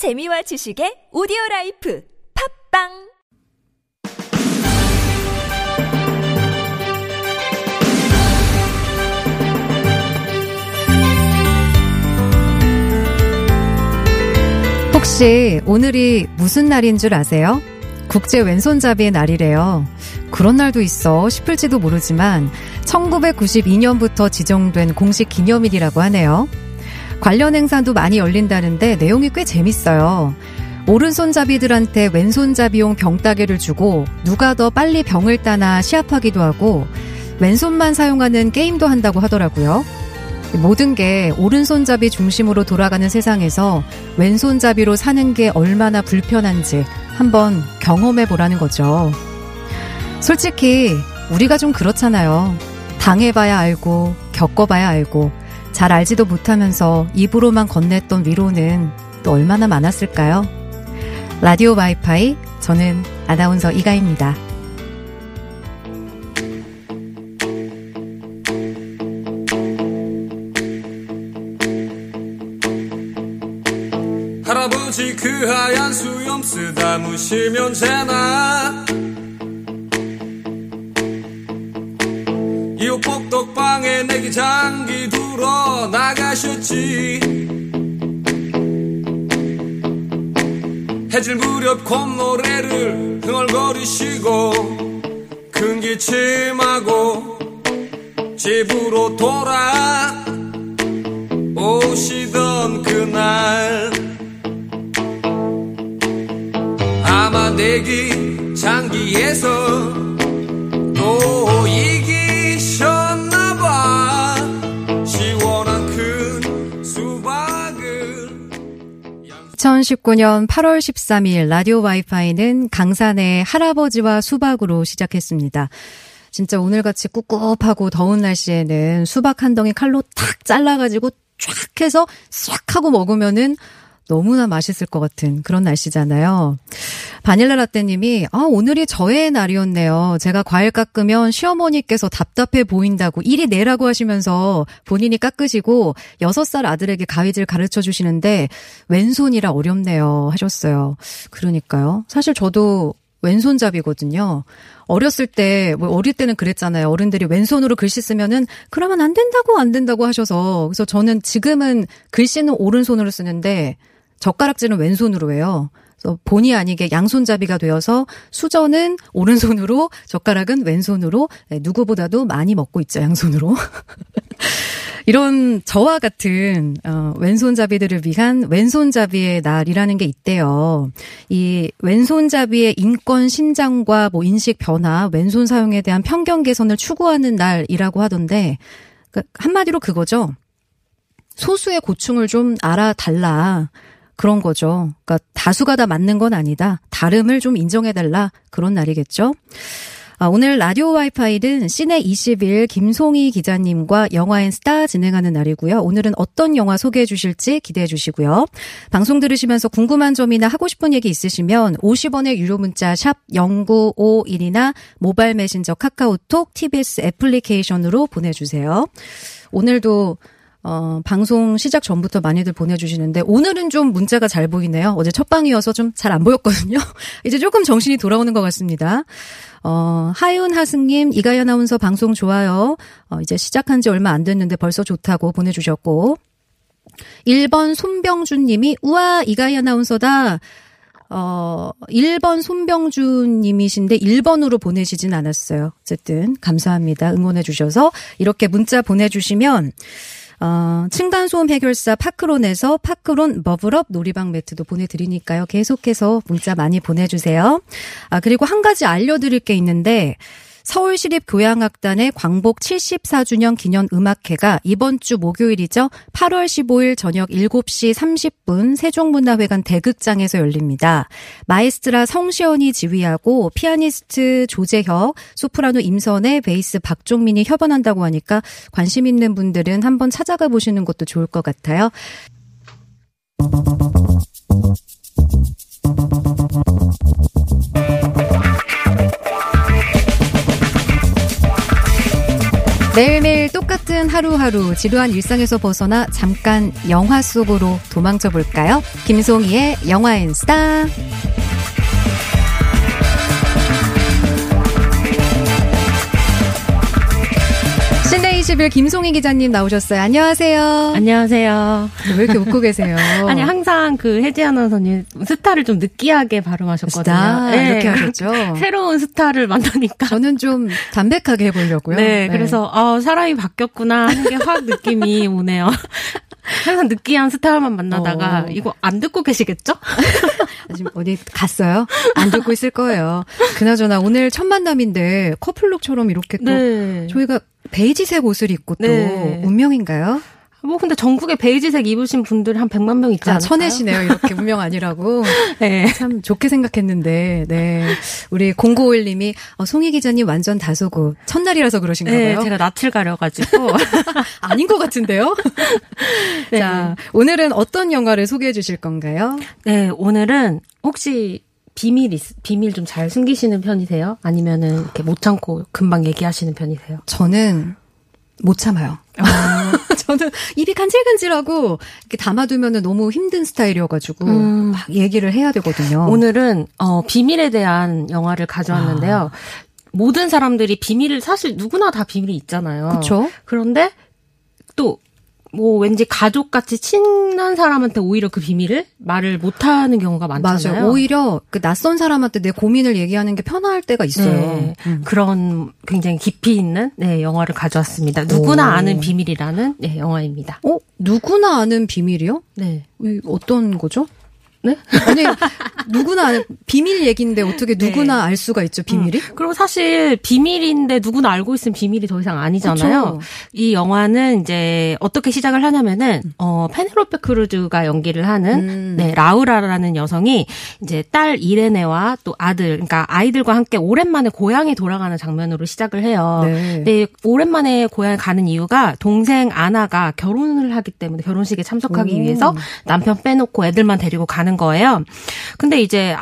재미와 지식의 오디오라이프 팟빵 혹시 오늘이 무슨 날인 줄 아세요? 국제 왼손잡이의 날이래요. 그런 날도 있어 싶을지도 모르지만 1992년부터 지정된 공식 기념일이라고 하네요. 관련 행사도 많이 열린다는데 내용이 꽤 재밌어요. 오른손잡이들한테 왼손잡이용 병따개를 주고 누가 더 빨리 병을 따나 시합하기도 하고 왼손만 사용하는 게임도 한다고 하더라고요. 모든 게 오른손잡이 중심으로 돌아가는 세상에서 왼손잡이로 사는 게 얼마나 불편한지 한번 경험해보라는 거죠. 솔직히 우리가 좀 그렇잖아요. 당해봐야 알고 겪어봐야 알고 잘 알지도 못하면서 입으로만 건넸던 위로는 또 얼마나 많았을까요? 라디오 와이파이, 저는 아나운서 이가입니다. 할아버지 그 하얀 수염 쓰다 무시면 재나 이웃복 떡방에 내기 장기 두러 나가셨지 해질 무렵 콧노래를 흥얼거리시고 큰 기침하고 집으로 돌아오시던 그날 아마 내기 장기에서 또 이기셨나봐 시원한 큰 수박을 2019년 8월 13일 라디오 와이파이는 강산의 할아버지와 수박으로 시작했습니다. 진짜 오늘같이 꿉꿉하고 더운 날씨에는 수박 한 덩이 칼로 탁 잘라가지고 쫙 해서 싹 하고 먹으면은 너무나 맛있을 것 같은 그런 날씨잖아요. 바닐라 라떼님이 오늘이 저의 날이었네요. 제가 과일 깎으면 시어머니께서 답답해 보인다고 이리 내라고 하시면서 본인이 깎으시고 6살 아들에게 가위질 가르쳐주시는데 왼손이라 어렵네요 하셨어요. 그러니까요. 사실 저도 왼손잡이거든요. 어렸을 때, 어릴 때는 그랬잖아요. 어른들이 왼손으로 글씨 쓰면은 그러면 안 된다고 하셔서 그래서 저는 지금은 글씨는 오른손으로 쓰는데 젓가락질은 왼손으로 해요. 그래서 본의 아니게 양손잡이가 되어서 수저는 오른손으로, 젓가락은 왼손으로, 누구보다도 많이 먹고 있죠, 양손으로. 이런 저와 같은 왼손잡이들을 위한 왼손잡이의 날이라는 게 있대요. 이 왼손잡이의 인권 신장과 뭐 인식 변화, 왼손 사용에 대한 편견 개선을 추구하는 날이라고 하던데 그러니까 한마디로 그거죠. 소수의 고충을 좀 알아달라. 그런 거죠. 그러니까 다수가 다 맞는 건 아니다. 다름을 좀 인정해달라. 그런 날이겠죠. 오늘 라디오 와이파이는 시내 20일 김송희 기자님과 영화 N 스타 진행하는 날이고요. 오늘은 어떤 영화 소개해 주실지 기대해 주시고요. 방송 들으시면서 궁금한 점이나 하고 싶은 얘기 있으시면 50원의 유료 문자 샵 0951이나 모바일 메신저 카카오톡 TBS 애플리케이션으로 보내주세요. 오늘도 방송 시작 전부터 많이들 보내주시는데 오늘은 좀 문자가 잘 보이네요. 어제 첫 방이어서 좀 잘 안 보였거든요. 이제 조금 정신이 돌아오는 것 같습니다. 하윤 하승님, 이가연 아나운서 방송 좋아요. 이제 시작한 지 얼마 안 됐는데 벌써 좋다고 보내주셨고 1번 손병준 님이 우와 이가연 아나운서다. 1번 손병주님이신데 1번으로 보내시진 않았어요. 어쨌든 감사합니다. 응원해 주셔서 이렇게 문자 보내주시면 층간소음 해결사 파크론에서 파크론 머블업 놀이방 매트도 보내드리니까요. 계속해서 문자 많이 보내주세요. 그리고 한 가지 알려드릴 게 있는데 서울시립교향악단의 광복 74주년 기념 음악회가 이번 주 목요일이죠. 8월 15일 저녁 7시 30분 세종문화회관 대극장에서 열립니다. 마에스트라 성시연이 지휘하고 피아니스트 조재혁, 소프라노 임선혜, 베이스 박종민이 협연한다고 하니까 관심 있는 분들은 한번 찾아가 보시는 것도 좋을 것 같아요. 매일매일 똑같은 하루하루 지루한 일상에서 벗어나 잠깐 영화 속으로 도망쳐 볼까요? 김송희의 영화 N 스타. 신내 20일 김송희 기자님 나오셨어요. 안녕하세요. 안녕하세요. 왜 이렇게 웃고 계세요? 아니 항상 그 혜지 아나운서님 스타를 좀 느끼하게 발음하셨거든요. 스타 네, 이렇게 하셨죠. 새로운 스타를 만나니까 저는 좀 담백하게 해보려고요. 네, 네. 그래서 사람이 바뀌었구나 하는 게 확 느낌이 오네요. 항상 느끼한 스타일만 만나다가 이거 안 듣고 계시겠죠? 지금 어디 갔어요? 안 듣고 있을 거예요. 그나저나 오늘 첫 만남인데 커플룩처럼 이렇게 또 네. 저희가 베이지색 옷을 입고 또 네. 운명인가요? 뭐 근데 전국에 베이지색 입으신 분들 한 100만 명 있지 않을까요? 천혜시네요. 이렇게 운명 아니라고. 네. 참 좋게 생각했는데. 네. 우리 0951님이 송희 기자님 완전 다소고 첫날이라서 그러신가 봐요. 네. 제가 낯을 가려가지고. 아닌 것 같은데요? 네. 자, 오늘은 어떤 영화를 소개해 주실 건가요? 네. 오늘은 혹시 비밀 좀 잘 숨기시는 편이세요? 아니면은 이렇게 못 참고 금방 얘기하시는 편이세요? 저는 못 참아요. 저는 입이 간질간질하고 이렇게 담아두면은 너무 힘든 스타일이어가지고 막 얘기를 해야 되거든요. 오늘은 비밀에 대한 영화를 가져왔는데요. 모든 사람들이 비밀을 사실 누구나 다 비밀이 있잖아요. 그렇죠. 그런데 또 뭐 왠지 가족같이 친한 사람한테 오히려 그 비밀을 말을 못하는 경우가 많잖아요. 맞아요. 오히려 그 낯선 사람한테 내 고민을 얘기하는 게 편할 때가 있어요. 네. 그런 굉장히 깊이 있는 네, 영화를 가져왔습니다. 누구나 아는 비밀이라는 네, 영화입니다. 누구나 아는 비밀이요? 네. 어떤 거죠? 네? 아니 누구나 아는 비밀 얘기인데 어떻게 누구나 네. 알 수가 있죠 비밀이? 그리고 사실 비밀인데 누구나 알고 있으면 비밀이 더 이상 아니잖아요. 그렇죠. 이 영화는 이제 어떻게 시작을 하냐면은 페넬로페 크루즈가 연기를 하는 네, 라우라라는 여성이 이제 딸 이레네와 또 아들 그러니까 아이들과 함께 오랜만에 고향에 돌아가는 장면으로 시작을 해요. 네. 근데 오랜만에 고향에 가는 이유가 동생 아나가 결혼을 하기 때문에 결혼식에 참석하기 위해서 남편 빼놓고 애들만 데리고 가는 거예요. 근데 이제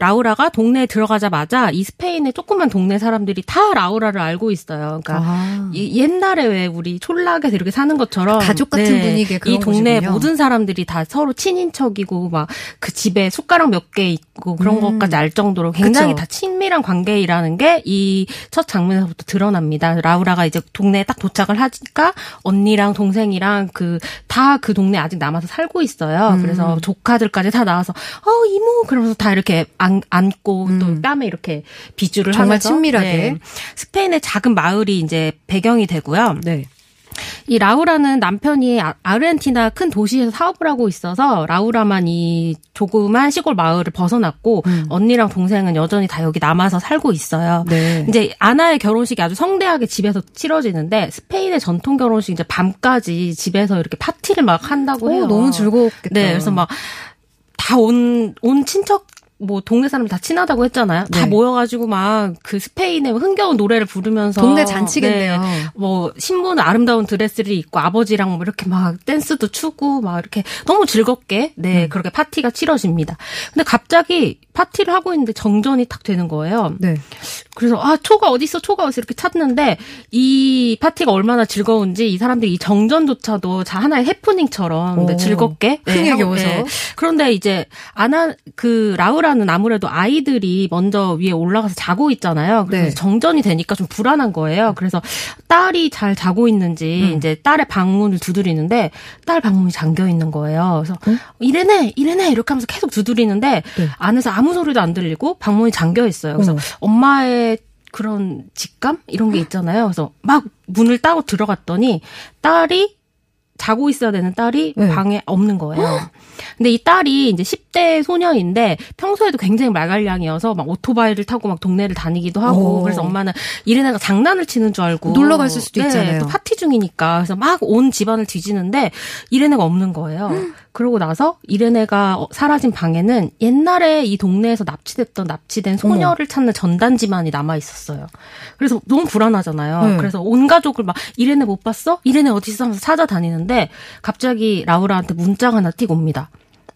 라우라가 동네에 들어가자마자 이 스페인의 조그만 동네 사람들이 다 라우라를 알고 있어요. 그러니까 옛날에 왜 우리 촌락에서 이렇게 사는 것처럼 가족 같은 네, 분위기의 그런 이 동네 곳이군요. 모든 사람들이 다 서로 친인척이고 막 그 집에 숟가락 몇 개 있고 그런 것까지 알 정도로 굉장히 그쵸. 다 친밀한 관계라는 게 이 첫 장면에서부터 드러납니다. 라우라가 이제 동네에 딱 도착을 하니까 언니랑 동생이랑 다 그 동네 아직 남아서 살고 있어요. 그래서 조카들까지 다 나와서 이모 그러면서 다 이렇게 안고 또 뺨에 이렇게 비주를 정말 하면서 정말 친밀하게 네. 스페인의 작은 마을이 이제 배경이 되고요. 네. 이 라우라는 남편이 아르헨티나 큰 도시에서 사업을 하고 있어서 라우라만 이 조그만 시골 마을을 벗어났고 언니랑 동생은 여전히 다 여기 남아서 살고 있어요. 네. 이제 아나의 결혼식이 아주 성대하게 집에서 치러지는데 스페인의 전통 결혼식 이제 밤까지 집에서 이렇게 파티를 막 한다고 해요. 너무 즐거웠겠다. 네, 그래서 막 다 온 친척 뭐 동네 사람 다 친하다고 했잖아요. 네. 다 모여가지고 막 그 스페인의 흥겨운 노래를 부르면서 동네 잔치겠네요. 네, 뭐 신부는 아름다운 드레스를 입고 아버지랑 뭐 이렇게 막 댄스도 추고 막 이렇게 너무 즐겁게 네 그렇게 파티가 치러집니다. 근데 갑자기 파티를 하고 있는데 정전이 탁 되는 거예요. 네. 그래서 초가 어디 있어 이렇게 찾는데 이 파티가 얼마나 즐거운지 이 사람들이 이 정전조차도 자 하나의 해프닝처럼 네, 즐겁게 흥에 겨워서 네. 그런데 이제 라우라 는 아무래도 아이들이 먼저 위에 올라가서 자고 있잖아요. 그래서 네. 정전이 되니까 좀 불안한 거예요. 그래서 딸이 잘 자고 있는지 이제 딸의 방문을 두드리는데 딸 방문이 잠겨 있는 거예요. 그래서 이래네 이렇게 하면서 계속 두드리는데 네. 안에서 아무 소리도 안 들리고 방문이 잠겨 있어요. 그래서 엄마의 그런 직감 이런 게 있잖아요. 그래서 막 문을 따고 들어갔더니 자고 있어야 되는 딸이 네. 방에 없는 거예요. 근데 이 딸이 이제 10대 소녀인데 평소에도 굉장히 말괄량이어서 막 오토바이를 타고 막 동네를 다니기도 하고 그래서 엄마는 이래내가 장난을 치는 줄 알고 놀러 갔을 수도 네, 있잖아요. 또 파티 중이니까 그래서 막 온 집안을 뒤지는데 이래내가 없는 거예요. 그러고 나서 이래내가 사라진 방에는 옛날에 이 동네에서 납치된 소녀를 찾는 전단지만이 남아 있었어요. 그래서 너무 불안하잖아요. 그래서 온 가족을 막 이래내 못 봤어? 이래내 어디 있어? 하면서 찾아다니는데 갑자기 라우라한테 문자가 하나 띄고 옵니다.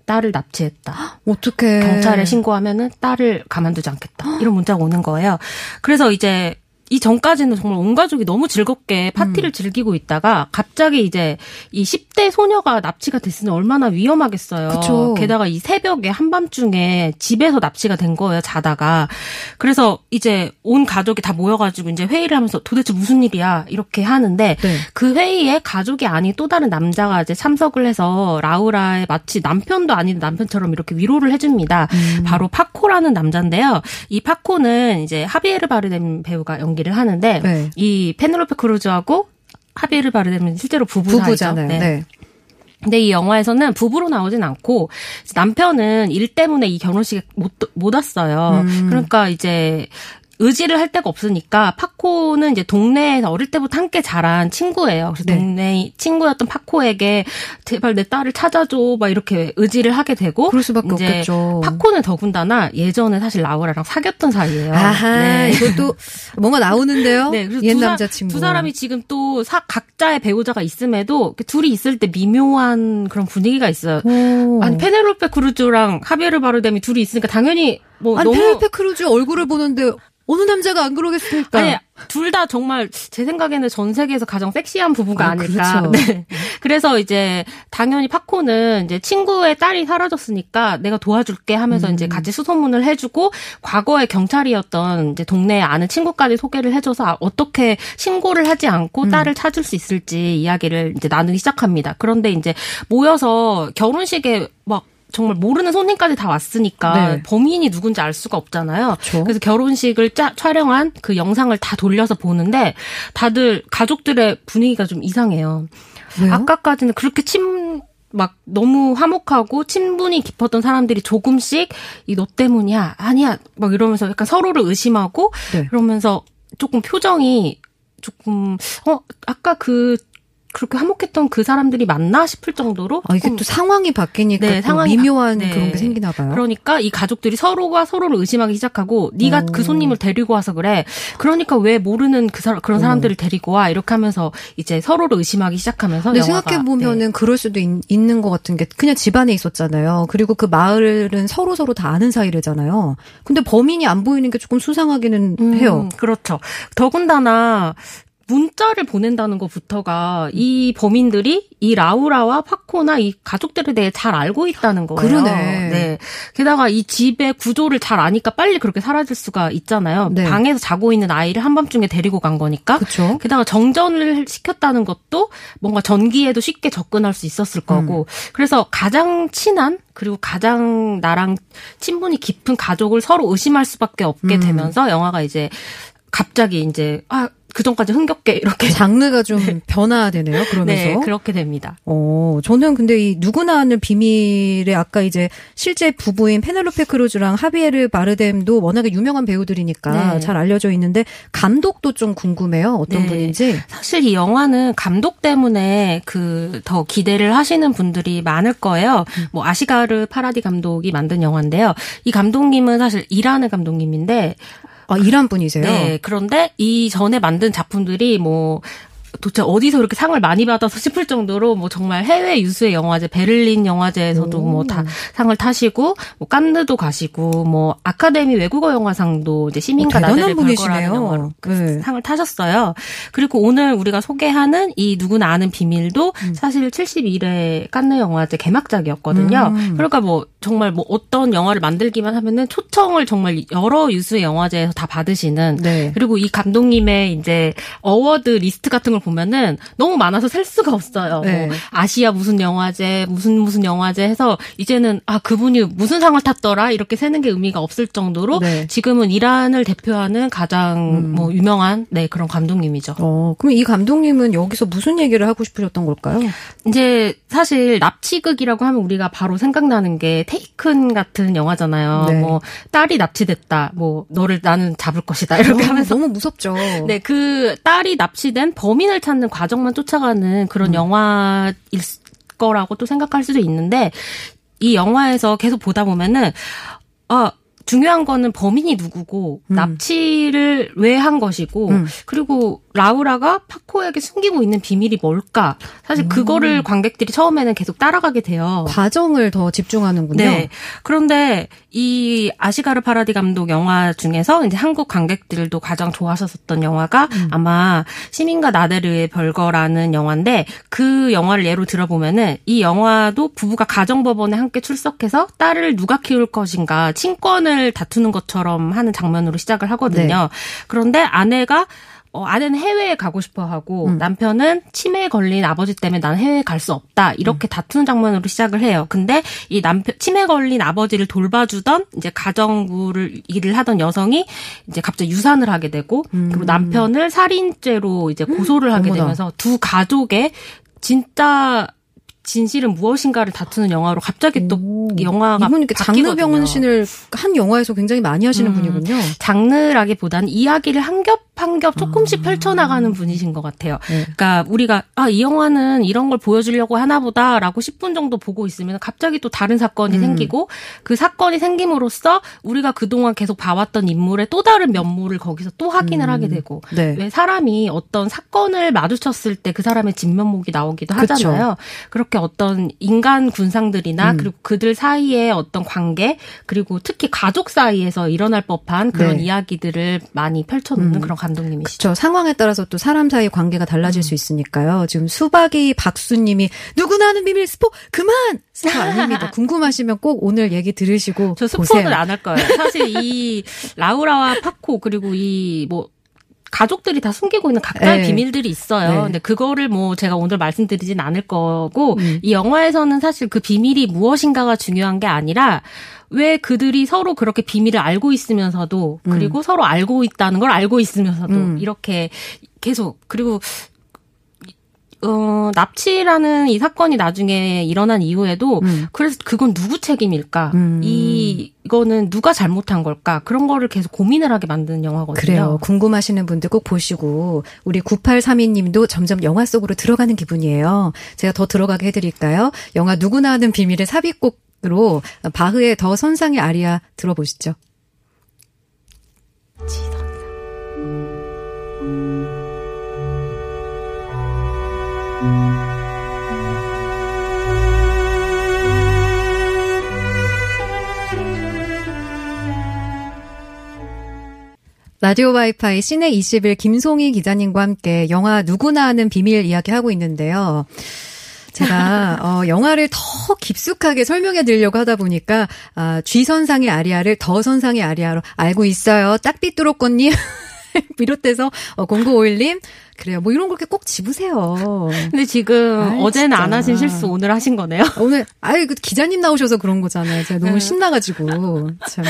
딸을 납치했다. 어떡해. 경찰에 신고하면은 딸을 가만두지 않겠다. 이런 문자가 오는 거예요. 그래서 이제 이 전까지는 정말 온 가족이 너무 즐겁게 파티를 즐기고 있다가 갑자기 이제 이 10대 소녀가 납치가 됐으니 얼마나 위험하겠어요. 그쵸. 게다가 이 새벽에 한밤중에 집에서 납치가 된 거예요, 자다가. 그래서 이제 온 가족이 다 모여가지고 이제 회의를 하면서 도대체 무슨 일이야 이렇게 하는데 네. 그 회의에 가족이 아닌 또 다른 남자가 이제 참석을 해서 라우라의 마치 남편도 아닌 남편처럼 이렇게 위로를 해줍니다. 바로 파코라는 남자인데요. 이 파코는 이제 하비에르 바르덴 배우가 연기 를 하는데 네. 이 페넬로페 크루즈하고 하비에르 바르덴은 실제로 부부잖아요. 네. 네. 근데 이 영화에서는 부부로 나오진 않고 남편은 일 때문에 이 결혼식에 못 왔어요. 그러니까 이제 의지를 할 데가 없으니까 파코는 이제 동네에서 어릴 때부터 함께 자란 친구예요. 그래서 네. 동네 친구였던 파코에게 제발 내 딸을 찾아줘 막 이렇게 의지를 하게 되고 그럴 수밖에 이제 없겠죠. 파코는 더군다나 예전에 사실 라우라랑 사귀었던 사이예요. 아하, 네. 이것도 뭔가 나오는데요. 네, 그래서 옛 남자친구. 두 사람이 지금 또 각자의 배우자가 있음에도 둘이 있을 때 미묘한 그런 분위기가 있어요. 아니, 페넬로페 크루즈랑 하비에르 바르뎀이 둘이 있으니까 당연히 뭐 아니, 너무 페넬로페 크루즈 얼굴을 보는데 어느 남자가 안 그러겠습니까? 아니, 둘 다 정말 제 생각에는 전 세계에서 가장 섹시한 부부가 아닐까. 그렇죠. 네. 그래서 이제 당연히 파코는 이제 친구의 딸이 사라졌으니까 내가 도와줄게 하면서 이제 같이 수소문을 해주고 과거에 경찰이었던 이제 동네에 아는 친구까지 소개를 해줘서 어떻게 신고를 하지 않고 딸을 찾을 수 있을지 이야기를 이제 나누기 시작합니다. 그런데 이제 모여서 결혼식에 막 정말 모르는 손님까지 다 왔으니까 네. 범인이 누군지 알 수가 없잖아요. 그쵸. 그래서 결혼식을 촬영한 그 영상을 다 돌려서 보는데 다들 가족들의 분위기가 좀 이상해요. 왜요? 아까까지는 그렇게 막 너무 화목하고 친분이 깊었던 사람들이 조금씩 이 너 때문이야, 아니야 막 이러면서 약간 서로를 의심하고 네. 그러면서 조금 표정이 조금 아까 그렇게 화목했던 그 사람들이 맞나 싶을 정도로 이게 또 상황이 바뀌니까 네, 상황이 미묘한 그런 게 생기나 봐요. 그러니까 이 가족들이 서로가 서로를 의심하기 시작하고 네가 그 손님을 데리고 와서 그래. 그러니까 왜 모르는 그런 사람들을 데리고 와 이렇게 하면서 이제 서로를 의심하기 시작하면서 근데 영화가 생각해보면은 네. 그럴 수도 있는 것 같은 게 그냥 집안에 있었잖아요. 그리고 그 마을은 서로서로 다 아는 사이래잖아요. 근데 범인이 안 보이는 게 조금 수상하기는 해요. 그렇죠. 더군다나 문자를 보낸다는 것부터가 이 범인들이 이 라우라와 파코나 이 가족들에 대해 잘 알고 있다는 거예요. 그러네. 네. 게다가 이 집의 구조를 잘 아니까 빨리 그렇게 사라질 수가 있잖아요. 네. 방에서 자고 있는 아이를 한밤중에 데리고 간 거니까. 그쵸. 게다가 정전을 시켰다는 것도 뭔가 전기에도 쉽게 접근할 수 있었을 거고. 그래서 가장 친한 그리고 가장 나랑 친분이 깊은 가족을 서로 의심할 수밖에 없게 되면서 영화가 이제 갑자기 이제 그전까지 흥겹게 이렇게 장르가 좀 네. 변화되네요. 그러면서 네, 그렇게 됩니다. 저는 근데 이 누구나 아는 비밀의 아까 이제 실제 부부인 페넬로페 크루즈랑 하비에르 바르뎀도 워낙에 유명한 배우들이니까 네. 잘 알려져 있는데 감독도 좀 궁금해요. 어떤 네. 분인지. 사실 이 영화는 감독 때문에 더 기대를 하시는 분들이 많을 거예요. 뭐 아스가르 파르하디 감독이 만든 영화인데요. 이 감독님은 사실 이란의 감독님인데. 아, 이란 분이세요? 네. 그런데 이전에 만든 작품들이 뭐 도대체 어디서 이렇게 상을 많이 받아서 싶을 정도로 뭐 정말 해외 유수의 영화제, 베를린 영화제에서도 뭐 다 상을 타시고 뭐 깐느도 가시고 뭐 아카데미 외국어 영화상도 이제 시민과 나들을 벌거라는 영화로 네. 상을 타셨어요. 그리고 오늘 우리가 소개하는 이 누구나 아는 비밀도 사실 71회 깐느 영화제 개막작이었거든요. 그러니까 뭐 정말 뭐 어떤 영화를 만들기만 하면은 초청을 정말 여러 유수의 영화제에서 다 받으시는 네. 그리고 이 감독님의 이제 어워드 리스트 같은 걸 보면은 너무 많아서 셀 수가 없어요. 네. 뭐 아시아 무슨 영화제 무슨 영화제 해서 이제는 그분이 무슨 상을 탔더라 이렇게 세는 게 의미가 없을 정도로 네. 지금은 이란을 대표하는 가장 뭐 유명한 네 그런 감독님이죠. 그럼 이 감독님은 여기서 무슨 얘기를 하고 싶으셨던 걸까요? 이제 사실 납치극이라고 하면 우리가 바로 생각나는 게 테이큰 같은 영화잖아요. 네. 뭐 딸이 납치됐다. 뭐 너를 나는 잡을 것이다. 이렇게 하면서 너무 무섭죠. 네, 그 딸이 납치된 범인을 찾는 과정만 쫓아가는 그런 영화일 거라고 또 생각할 수도 있는데 이 영화에서 계속 보다 보면은 중요한 거는 범인이 누구고 납치를 왜 한 것이고 그리고 라우라가 파코에게 숨기고 있는 비밀이 뭘까. 사실 그거를 관객들이 처음에는 계속 따라가게 돼요. 과정을 더 집중하는군요. 네. 그런데 이 아스가르 파르하디 감독 영화 중에서 이제 한국 관객들도 가장 좋아하셨던 영화가 아마 시민과 나데르의 별거라는 영화인데 그 영화를 예로 들어보면은 이 영화도 부부가 가정법원에 함께 출석해서 딸을 누가 키울 것인가 친권을 다투는 것처럼 하는 장면으로 시작을 하거든요. 네. 그런데 아내는 해외에 가고 싶어하고 남편은 치매에 걸린 아버지 때문에 난 해외에 갈 수 없다 이렇게 다투는 장면으로 시작을 해요. 근데 이 남편 치매 걸린 아버지를 돌봐주던 이제 가정부를 일을 하던 여성이 이제 갑자기 유산을 하게 되고 그리고 남편을 살인죄로 이제 고소를 하게 되면서 두 가족의 진짜 진실은 무엇인가를 다투는 영화로 갑자기 또 영화가 바뀌거든요. 장르 병신을 한 영화에서 굉장히 많이 하시는 분이군요. 장르라기보다는 이야기를 한 겹 한 겹 조금씩 펼쳐나가는 분이신 것 같아요. 네. 그러니까 우리가 이 영화는 이런 걸 보여주려고 하나 보다라고 10분 정도 보고 있으면 갑자기 또 다른 사건이 생기고 그 사건이 생김으로써 우리가 그동안 계속 봐왔던 인물의 또 다른 면모를 거기서 또 확인을 하게 되고 네. 왜 사람이 어떤 사건을 마주쳤을 때 그 사람의 진면목이 나오기도 하잖아요. 그쵸. 그렇게 어떤 인간 군상들이나 그리고 그들 사이의 어떤 관계 그리고 특히 가족 사이에서 일어날 법한 그런 네. 이야기들을 많이 펼쳐놓는 그런 감독님이시죠. 그쵸. 상황에 따라서 또 사람 사이의 관계가 달라질 수 있으니까요. 지금 수박이 박수님이 누구나 하는 비밀 스포 그만! 스포 아닙니다. 궁금하시면 꼭 오늘 얘기 들으시고 저 스포는 안 할 거예요. 사실 이 라우라와 파코 그리고 이 가족들이 다 숨기고 있는 각자의 네. 비밀들이 있어요. 네. 근데 그거를 제가 오늘 말씀드리진 않을 거고 이 영화에서는 사실 그 비밀이 무엇인가가 중요한 게 아니라 왜 그들이 서로 그렇게 비밀을 알고 있으면서도 그리고 서로 알고 있다는 걸 알고 있으면서도 이렇게 계속 그리고 납치라는 이 사건이 나중에 일어난 이후에도 그래서 그건 누구 책임일까? 이거는 누가 잘못한 걸까? 그런 거를 계속 고민을 하게 만드는 영화거든요. 그래요. 궁금하시는 분들 꼭 보시고 우리 9832님도 점점 영화 속으로 들어가는 기분이에요. 제가 더 들어가게 해드릴까요? 영화 누구나 하는 비밀의 삽입곡으로 바흐의 더 선상의 아리아 들어보시죠. 라디오 와이파이 시내 21 김송희 기자님과 함께 영화 누구나 하는 비밀 이야기하고 있는데요. 제가 영화를 더 깊숙하게 설명해 드리려고 하다 보니까 G선상의 아리아를 더 선상의 아리아로 알고 있어요. 딱비뚜로꽃님 비롯돼서 0951님 그래요. 이런 걸 꼭 집으세요. 근데 지금 어제는 진짜. 안 하신 실수 오늘 하신 거네요. 오늘 기자님 나오셔서 그런 거잖아요. 제가 너무 신나가지고. 참.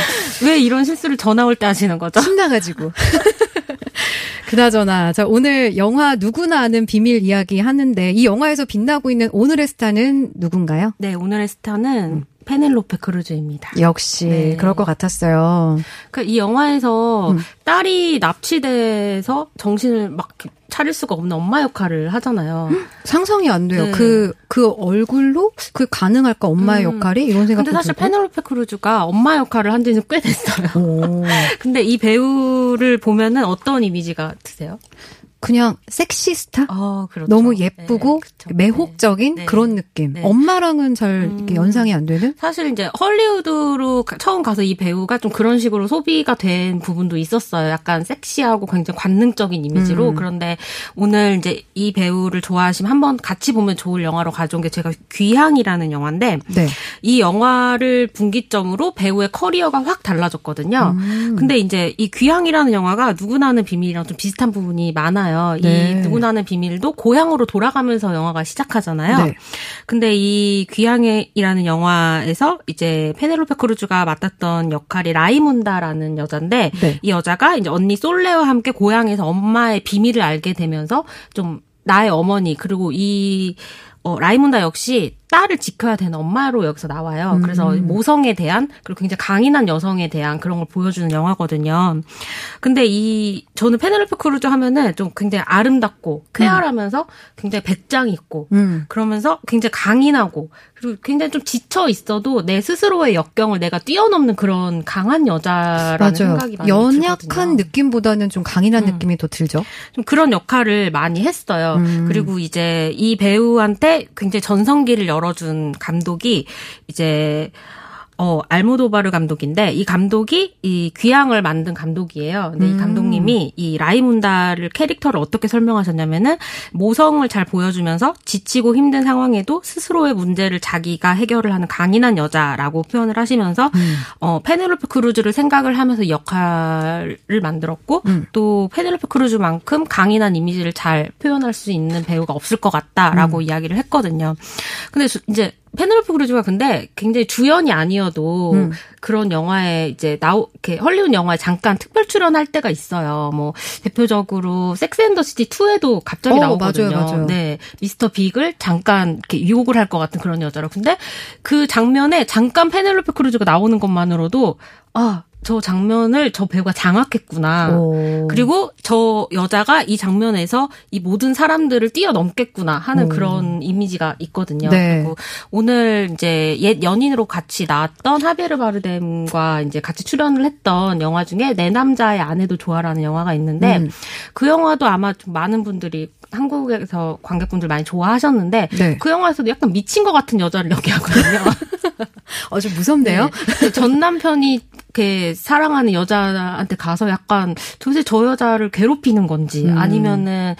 왜 이런 실수를 저 나올 때 하시는 거죠? 신나가지고. 그나저나 자 오늘 영화 누구나 아는 비밀 이야기 하는데 이 영화에서 빛나고 있는 오늘의 스타는 누군가요? 네. 오늘의 스타는 페넬로페 크루즈입니다. 역시 네. 그럴 것 같았어요. 이 영화에서 딸이 납치돼서 정신을 막 차릴 수가 없는 엄마 역할을 하잖아요. 상상이 안 돼요. 그 얼굴로 가능할까 엄마의 역할이 이런 생각도 들고. 근데 사실 페넬로페 크루즈가 엄마 역할을 한 지는 꽤 됐어요. 근데 이 배우를 보면은 어떤 이미지가 드세요? 그냥 섹시 스타? 그렇죠. 너무 예쁘고 네, 그렇죠. 매혹적인 네. 그런 느낌. 네. 엄마랑은 잘 이렇게 연상이 안 되는? 사실 이제 헐리우드로 처음 가서 이 배우가 좀 그런 식으로 소비가 된 부분도 있었어요. 약간 섹시하고 굉장히 관능적인 이미지로. 그런데 오늘 이제 이 배우를 좋아하시면 한번 같이 보면 좋을 영화로 가져온 게 제가 귀향이라는 영화인데 네. 이 영화를 분기점으로 배우의 커리어가 확 달라졌거든요. 근데 이제 이 귀향이라는 영화가 누구나 하는 비밀이랑 좀 비슷한 부분이 많아요. 네. 이 누구나 하는 비밀도 고향으로 돌아가면서 영화가 시작하잖아요. 네. 근데 이 귀향이라는 영화에서 이제 페넬로페 크루즈가 맡았던 역할이 라이문다라는 여잔데 네. 이 여자가 이제 언니 솔레와 함께 고향에서 엄마의 비밀을 알게 되면서 좀 나의 어머니 그리고 이 라이문다 역시 딸을 지켜야 되는 엄마로 여기서 나와요. 그래서 모성에 대한 그리고 굉장히 강인한 여성에 대한 그런 걸 보여주는 영화거든요. 근데 저는 페넬로페 크루즈 하면은 좀 굉장히 아름답고 쾌활하면서 굉장히 배짱 있고 그러면서 굉장히 강인하고 그리고 굉장히 좀 지쳐 있어도 내 스스로의 역경을 내가 뛰어넘는 그런 강한 여자라는 맞아요. 생각이 많이 들거든요. 연약한 느낌보다는 좀 강인한 느낌이 더 들죠. 좀 그런 역할을 많이 했어요. 그리고 이제 이 배우한테 굉장히 전성기를 열어준 감독이 이제 알무도바르 감독인데 이 감독이 이 귀향을 만든 감독이에요. 근데 이 감독님이 이 라이문다를 캐릭터를 어떻게 설명하셨냐면은 모성을 잘 보여주면서 지치고 힘든 상황에도 스스로의 문제를 자기가 해결을 하는 강인한 여자라고 표현을 하시면서 페넬로페 크루즈를 생각을 하면서 역할을 만들었고 또 페넬로페 크루즈만큼 강인한 이미지를 잘 표현할 수 있는 배우가 없을 것 같다라고 이야기를 했거든요. 근데 이제 페넬로페 크루즈가 근데 굉장히 주연이 아니어도 그런 영화에 이제 이렇게 헐리우드 영화에 잠깐 특별 출연할 때가 있어요. 뭐 대표적으로 섹스 앤더 시티 2에도 갑자기 나오거든요. 맞아요. 네, 미스터 빅을 잠깐 이렇게 유혹을 할 것 같은 그런 여자로. 근데 그 장면에 잠깐 페넬로페 크루즈가 나오는 것만으로도 저 장면을 저 배우가 장악했구나. 그리고 저 여자가 이 장면에서 이 모든 사람들을 뛰어넘겠구나 하는 그런 이미지가 있거든요. 네. 그리고 오늘 이제 옛 연인으로 같이 나왔던 하비에르 바르덴과 이제 같이 출연을 했던 영화 중에 내 남자의 아내도 좋아라는 영화가 있는데 그 영화도 아마 좀 많은 분들이 한국에서 관객분들 많이 좋아하셨는데 네. 그 영화에서도 약간 미친 것 같은 여자를 연기하거든요. 좀 무섭네요. 네. 전 남편이 이렇게 사랑하는 여자한테 가서 약간 도대체 저 여자를 괴롭히는 건지 아니면은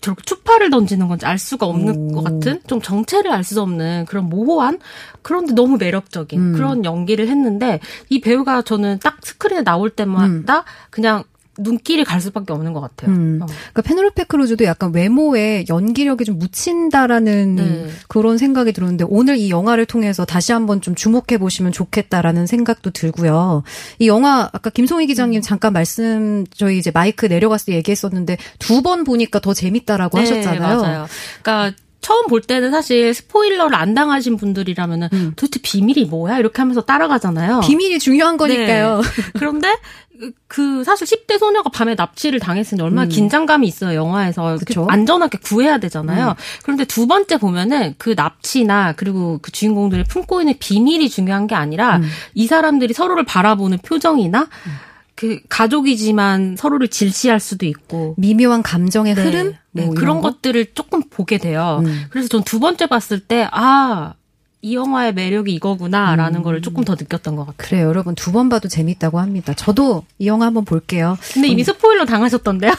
저렇게 추파를 던지는 건지 알 수가 없는 것 같은 좀 정체를 알 수 없는 그런 모호한 그런데 너무 매력적인 그런 연기를 했는데 이 배우가 저는 딱 스크린에 나올 때마다 그냥 눈길이 갈 수밖에 없는 것 같아요. 그러니까 페넬로페 크루즈도 약간 외모에 연기력이 좀 묻힌다라는 그런 생각이 들었는데 오늘 이 영화를 통해서 다시 한번 좀 주목해 보시면 좋겠다라는 생각도 들고요. 이 영화 아까 김송희 기자님 잠깐 말씀 저희 이제 마이크 내려가서 얘기했었는데 두 번 보니까 더 재밌다라고 하셨잖아요. 맞아요. 그러니까 처음 볼 때는 사실 스포일러를 안 당하신 분들이라면은 도대체 비밀이 뭐야? 이렇게 하면서 따라가잖아요. 비밀이 중요한 거니까요. 네. 그런데 사실 10대 소녀가 밤에 납치를 당했으니 얼마나 긴장감이 있어요, 영화에서. 그쵸? 안전하게 구해야 되잖아요. 그런데 두 번째 보면은 그 납치나 그리고 그 주인공들이 품고 있는 비밀이 중요한 게 아니라 이 사람들이 서로를 바라보는 표정이나 그 가족이지만 서로를 질시할 수도 있고 미묘한 감정의 흐름 뭐 그런 것들을 조금 보게 돼요. 그래서 전 두 번째 봤을 때 이 영화의 매력이 이거구나라는 걸 조금 더 느꼈던 것 같아요. 그래요. 여러분 두 번 봐도 재밌다고 합니다. 저도 이 영화 한번 볼게요. 근데 이미 스포일러 당하셨던데요?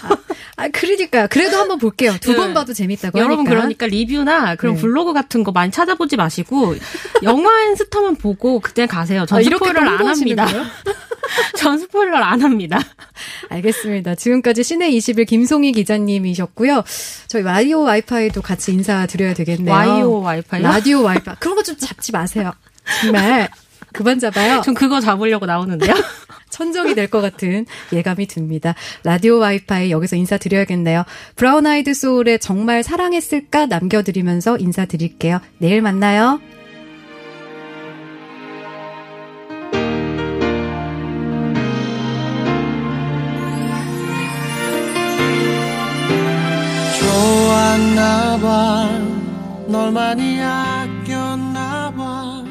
그러니까요. 그래도 한번 볼게요. 두 번 봐도 재밌다고 하니까. 여러분 그러니까 리뷰나 그런 블로그 같은 거 많이 찾아보지 마시고 영화 N 스타만 보고 그때 가세요. 전 스포일러를 안 합니다. 전 스포일러를 안 합니다. 알겠습니다. 지금까지 시내21 김송희 기자님이셨고요. 저희 라디오 와이파이도 같이 인사드려야 되겠네요. 와이오 와이파이요? 라디오 와이파이. 그런 거 좀 잡지 마세요. 정말 그만 잡아요. 전 그거 잡으려고 나오는데요. 천정이 될 것 같은 예감이 듭니다. 라디오 와이파이 여기서 인사드려야겠네요. 브라운 아이드 소울의 정말 사랑했을까 남겨드리면서 인사드릴게요. 내일 만나요. 널 많이 아꼈나 봐.